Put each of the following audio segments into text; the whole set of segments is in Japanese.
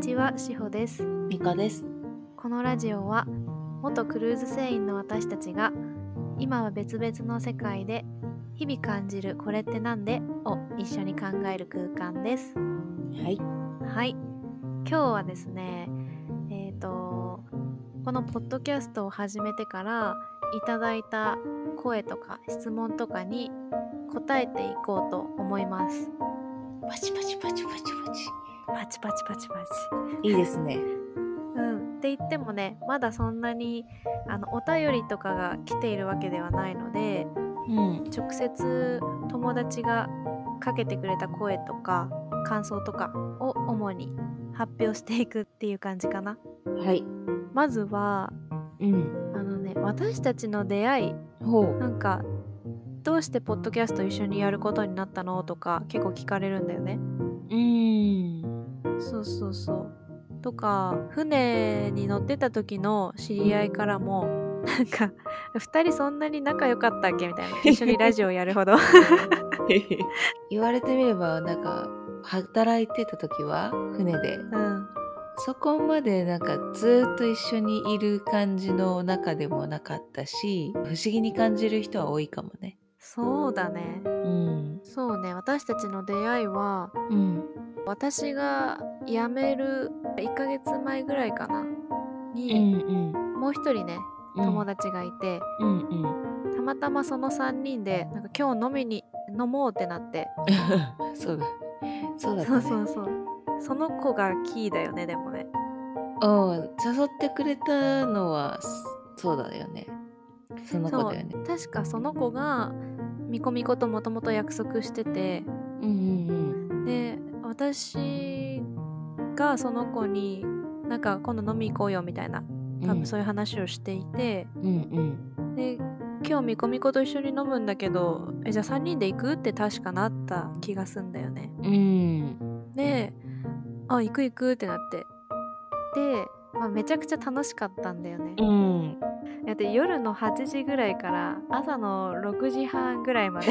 んにちは、しほです。みかです。このラジオは元クルーズ船員の私たちが今は別々の世界で日々感じるこれってなんでを一緒に考える空間です。はい。今日はですね、このポッドキャストを始めてからいただいた声とか質問とかに答えていこうと思います。パチパチパチパチパチ。パチパチパチパチ。いいですね。うん。って言ってもね、まだそんなにお便りとかが来ているわけではないので、うん、直接友達がかけてくれた声とか感想とかを主に発表していくっていう感じかな。はい。まずは、私たちの出会い、なんかどうしてポッドキャスト一緒にやることになったのとか結構聞かれるんだよね。そう。とか船に乗ってた時の知り合いからもなんか2人そんなに仲良かったっけみたいな、一緒にラジオやるほど言われてみればなんか働いてた時は船で、そこまでなんかずっと一緒にいる感じの中でもなかったし、不思議に感じる人は多いかもね。そうだね、そうね。私たちの出会いは、私が辞める1ヶ月前ぐらいかなに、もう一人ね友達がいて、たまたまその3人でなんか今日飲もうってなってそうだねそうその子がキーだよね。でもね、誘ってくれたのはそうだよね、その子だよね。確かその子がみこみこともともと約束してて、で私がその子になんか今度飲み行こうよみたいな、多分そういう話をしていて、で今日みこみこと一緒に飲むんだけどじゃあ3人で行くって確かなった気がすんだよね。で行く行くってなって、で、めちゃくちゃ楽しかったんだよね。だって夜の8時ぐらいから朝の6時半ぐらいまで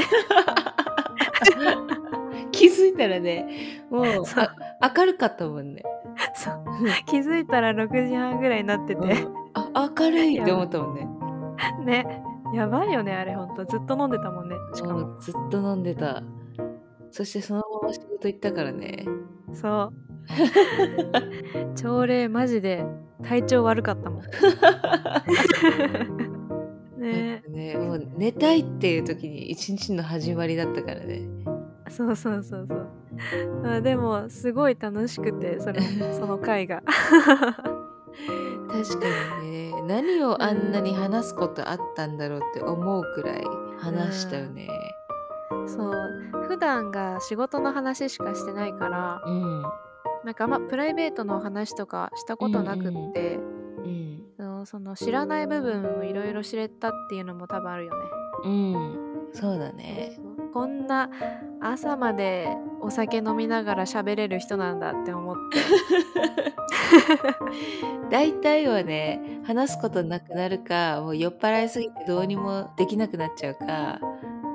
気づいたらね、もう明るかったもんね。そう気づいたら6時半ぐらいになってて、明るいって思ったもんね。やばいよねあれ。ほんとずっと飲んでたもんね。しかもずっと飲んでた。そしてそのまま仕事行ったからね。そう朝礼マジで体調悪かったもんね。もう寝たいっていう時に一日の始まりだったからね。そうでもすごい楽しくて、その回が確かにね、何をあんなに話すことあったんだろうって思うくらい話したよね。そう普段が仕事の話しかしてないから、なんかプライベートの話とかしたことなくって、その知らない部分をいろいろ知れたっていうのも多分あるよね。そうだね。こんな朝までお酒飲みながら喋れる人なんだって思って大体はね話すことなくなるか、もう酔っ払いすぎてどうにもできなくなっちゃうか、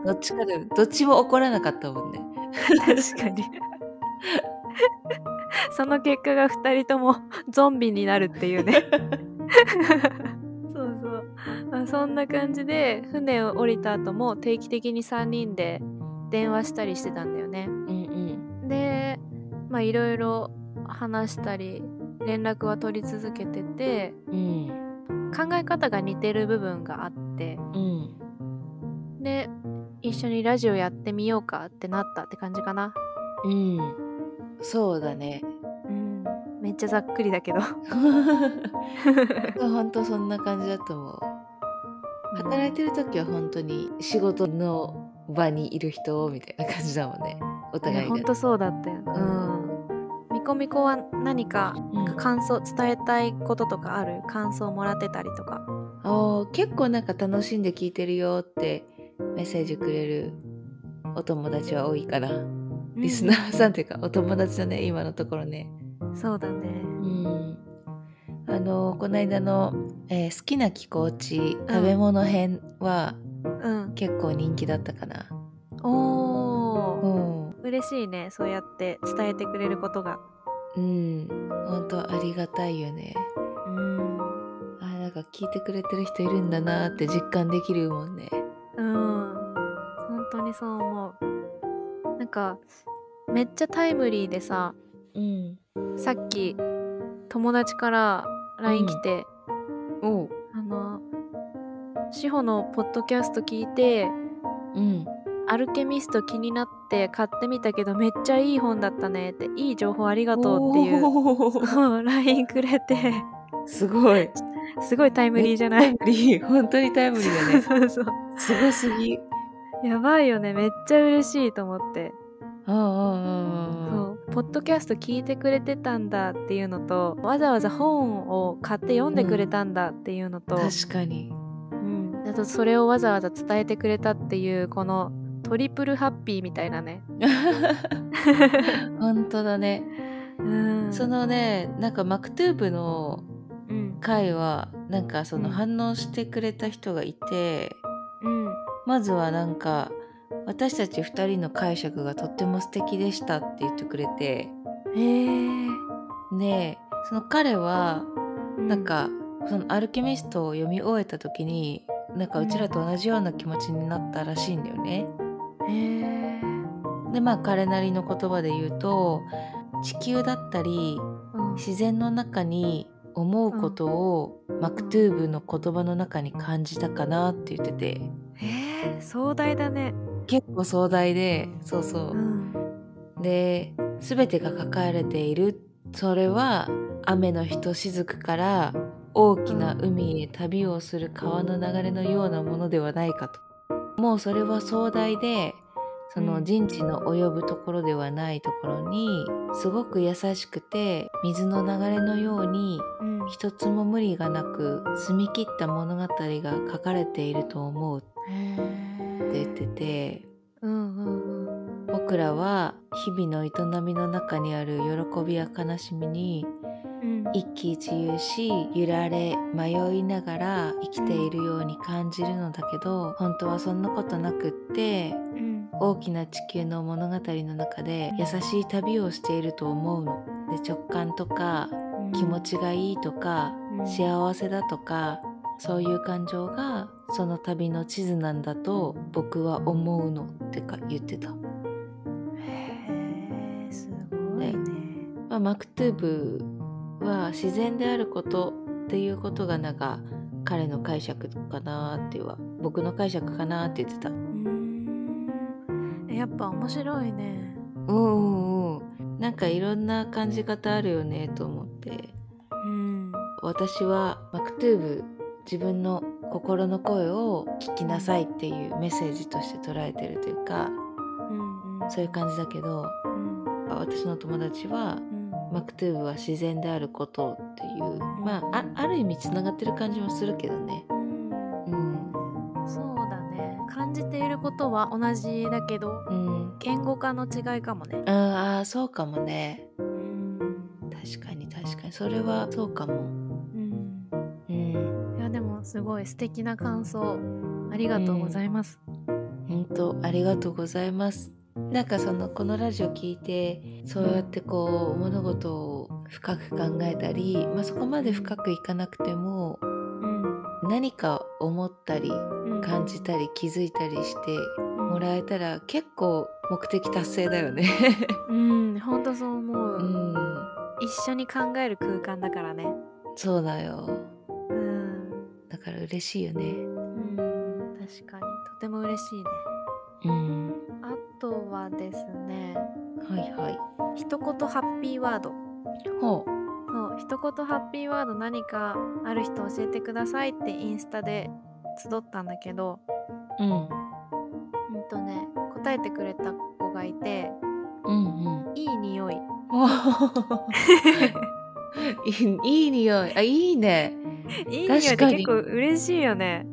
どっちかで、どっちも怒らなかったもんね。確かにその結果が2人ともゾンビになるっていうねそうそんな感じで船を降りた後も定期的に3人で電話したりしてたんだよね。でいろいろ話したり連絡は取り続けてて、考え方が似てる部分があって、で一緒にラジオやってみようかってなったって感じかな。そうだね。めっちゃざっくりだけど本当そんな感じだと思う。働いてる時は本当に仕事の場にいる人みたいな感じだもんね、お互いが。本当そうだったよ。みこみこは何か、感想伝えたいこととかある？感想もらってたりとか。結構なんか楽しんで聞いてるよってメッセージくれるお友達は多いから、リスナーさんというかお友達だね、今のところね。そうだね。この間の、好きな寄港地食べ物編は、結構人気だったかな。嬉しいね、そうやって伝えてくれることが。本当ありがたいよね。なんか聞いてくれてる人いるんだなって実感できるもんね。本当にそう思う。なんかめっちゃタイムリーでさ、さっき友達から LINE 来て、志保のポッドキャスト聞いて、アルケミスト気になって買ってみたけどめっちゃいい本だったねって、いい情報ありがとうっていう LINE くれてすごいタイムリーじゃない？本当にタイムリーだね。そうすごすぎ、やばいよね。めっちゃ嬉しいと思って、そうポッドキャスト聞いてくれてたんだっていうのと、わざわざ本を買って読んでくれたんだっていうのと、確かに、あとそれをわざわざ伝えてくれたっていう、このトリプルハッピーみたいなね。本当だね。そのね、なんかマクトゥーブの回は、なんかその反応してくれた人がいて、まずはなんか私たち2人の解釈がとっても素敵でしたって言ってくれて、でその彼はなんか、そのアルケミストを読み終えた時に、なんかうちらと同じような気持ちになったらしいんだよね。で彼なりの言葉で言うと、地球だったり、自然の中に思うことを、マクトゥーブの言葉の中に感じたかなって言ってて、壮大だね。結構壮大で、で全てが抱えれている、それは雨のひとしずくから大きな海へ旅をする川の流れのようなものではないかと。もうそれは壮大で、その人知の及ぶところではないところに、すごく優しくて、水の流れのように一つも無理がなく澄み切った物語が書かれていると思うって言ってて、僕らは日々の営みの中にある喜びや悲しみに一喜一憂し、揺られ迷いながら生きているように感じるのだけど、本当はそんなことなくって、大きな地球の物語の中で優しい旅をしていると思うので、直感とか、気持ちがいいとか、幸せだとか、そういう感情がその旅の地図なんだと僕は思うのってか言ってた。すごいね。マクトゥーブは自然であることっていうことが、なんか彼の解釈かなーっては、僕の解釈かなーって言ってた。やっぱ面白いね。なんかいろんな感じ方あるよねと思って、私はマクトゥーブ、自分の心の声を聞きなさいっていうメッセージとして捉えてるというか、そういう感じだけど、私の友達はマクトゥーブは自然であることっていう、ある意味つながってる感じもするけどね。そうだね。感じていることは同じだけど、言語化の違いかもね。そうかもね。確かにそれはそうかも。いやでもすごい素敵な感想、ありがとうございます。本当ありがとうございます。なんかそのこのラジオ聞いて、そうやってこう物事を深く考えたり、そこまで深くいかなくても、何か思ったり感じたり気づいたりしてもらえたら、結構目的達成だよね。ほんとそう思う。一緒に考える空間だからね。そうだよ。だから嬉しいよね。確かにとても嬉しいね。あとはですね、一言ハッピーワード。一言ハッピーワード何かある人教えてくださいってインスタで集ったんだけど、答えてくれた子がいて、いい匂い。いい匂い。いいね。いい匂いって結構嬉しいよね。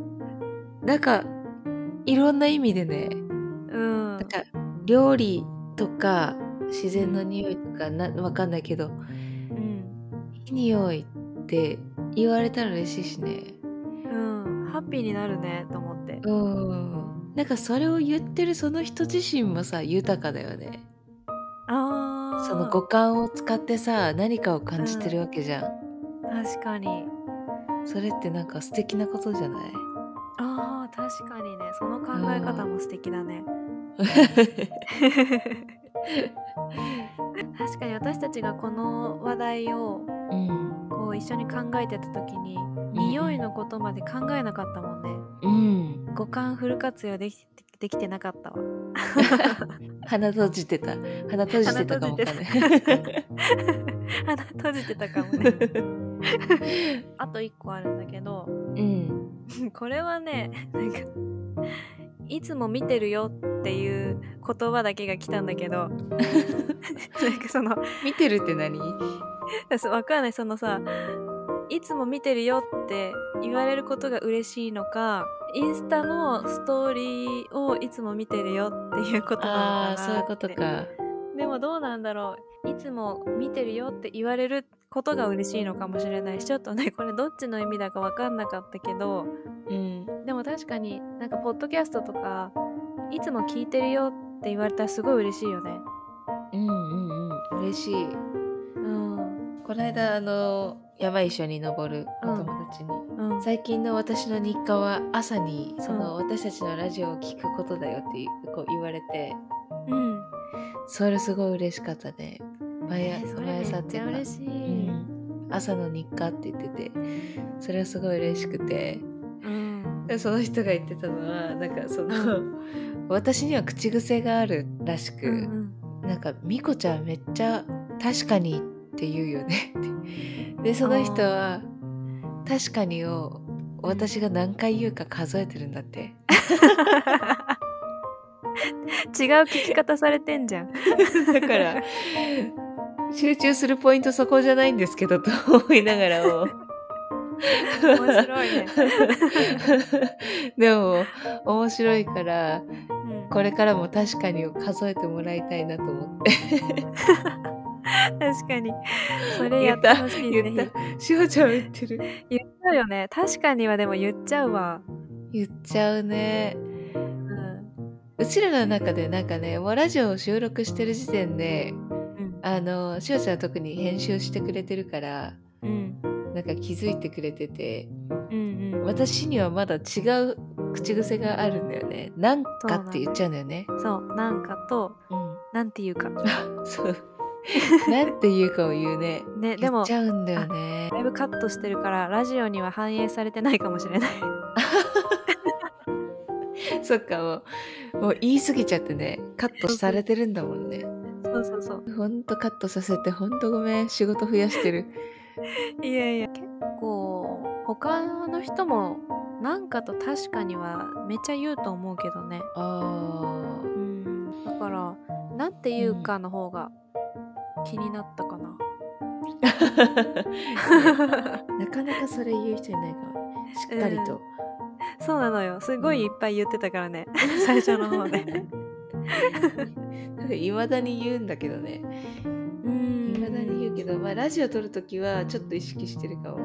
なんかいろんな意味でね。なんか料理とか自然の匂いとかわかんないけど、いい匂いって言われたら嬉しいしね。ハッピーになるねと思って。なんかそれを言ってるその人自身もさ、豊かだよね。その五感を使ってさ、何かを感じてるわけじゃん。確かに。それってなんか素敵なことじゃない？確かにね。その考え方も素敵だね。確かに私たちがこの話題をこう一緒に考えてた時に、匂いのことまで考えなかったもんね。五感フル活用できてなかったわ。鼻閉じてたかもね。鼻閉じてたかもね。あと1個あるんだけど、これはね、なんかいつも見てるよっていう言葉だけが来たんだけど、なんかその見てるって何？わかんない。そのさ、いつも見てるよって言われることが嬉しいのか、インスタのストーリーをいつも見てるよっていうことなのかなって。そういうことか。でもどうなんだろう。いつも見てるよって言われることが嬉しいのかもしれないし、ちょっとね、これどっちの意味だか分かんなかったけど、でも確かになんかポッドキャストとかいつも聞いてるよって言われたらすごい嬉しいよね。嬉しい。この間山一緒に登るお友達に、最近の私の日課は朝にその私たちのラジオを聞くことだよってこう言われて、それすごい嬉しかったね。毎朝っていうのは朝の日課って言ってて、それはすごい嬉しくて、でその人が言ってたのはなんかその私には口癖があるらしく、なんかみこちゃんめっちゃ確かにって言うよねって。でその人は確かにを私が何回言うか数えてるんだって。違う聞き方されてんじゃん。だから集中するポイントそこじゃないんですけどと思いながらも面白いね。でも面白いから、これからも確かにを数えてもらいたいなと思って。確かにそれやってほしいね。言った。しほちゃん言ってる。言っちゃうよね。確かにはでも言っちゃうわ。言っちゃうね。うちらの中でなんかね、もうラジオを収録してる時点で、しおちゃんは特に編集してくれてるから、なんか気づいてくれてて、私にはまだ違う口癖があるんだよね。なんかって言っちゃうんだよね。そう、なんかと、なんていうか。そう。なんていうかを言うね。ね、でも言っちゃうんだよね。だいぶカットしてるから、ラジオには反映されてないかもしれない。そっか、もう言い過ぎちゃってね、カットされてるんだもんね。そうそうそう。ほんとカットさせて、ほんとごめん、仕事増やしてる。いやいや、結構、他の人も、なんかと確かにはめっちゃ言うと思うけどね。だから、なんていうかの方が気になったかな。なかなかそれ言う人いないから、しっかりと。そうなのよ。すごいいっぱい言ってたからね、最初の方ね。いまだに言うんだけどね。いまだに言うけど、ラジオ撮るときはちょっと意識してるかも。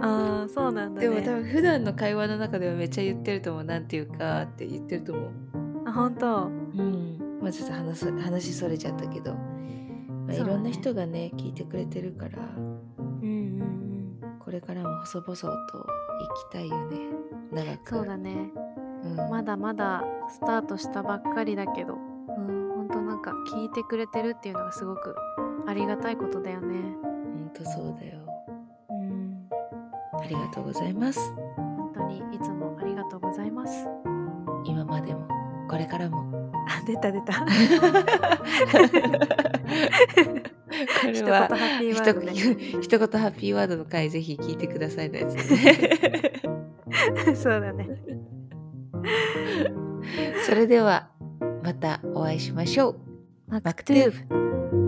ああ、そうなんだね。でも多分普段の会話の中ではめっちゃ言ってると思う。なんていうかって言ってると思う。あ、本当。まあちょっと話それちゃったけど、いろんな人がね聞いてくれてるから、これからも細々と行きたいよね。長く。そうだね、まだまだスタートしたばっかりだけど、本当なんか聞いてくれてるっていうのがすごくありがたいことだよね。本当そうだよ。ありがとうございます。本当にいつもありがとうございます。今までもこれからも。あ、出た。これは一言ハッピーワードの回、ぜひ聞いてくださいのやつね。そうだね。それではまたお会いしましょう。マクトゥーブ。